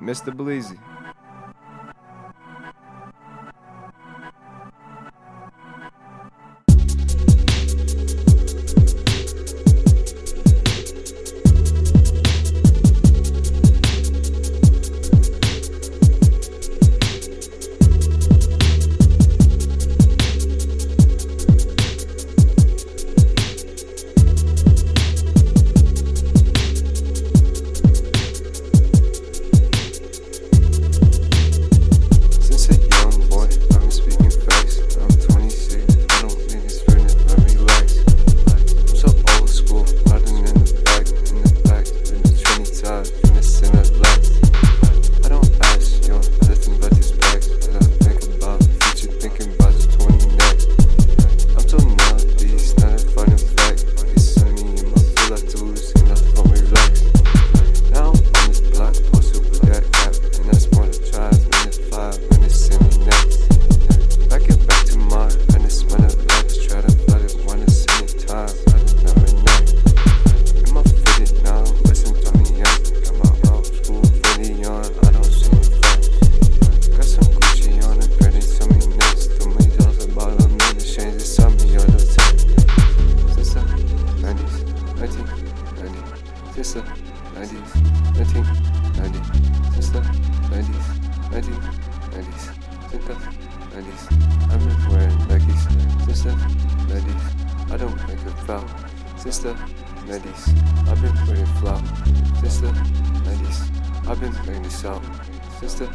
Mr. Bleezy. Sister,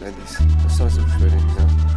ladies, the songs are pretty.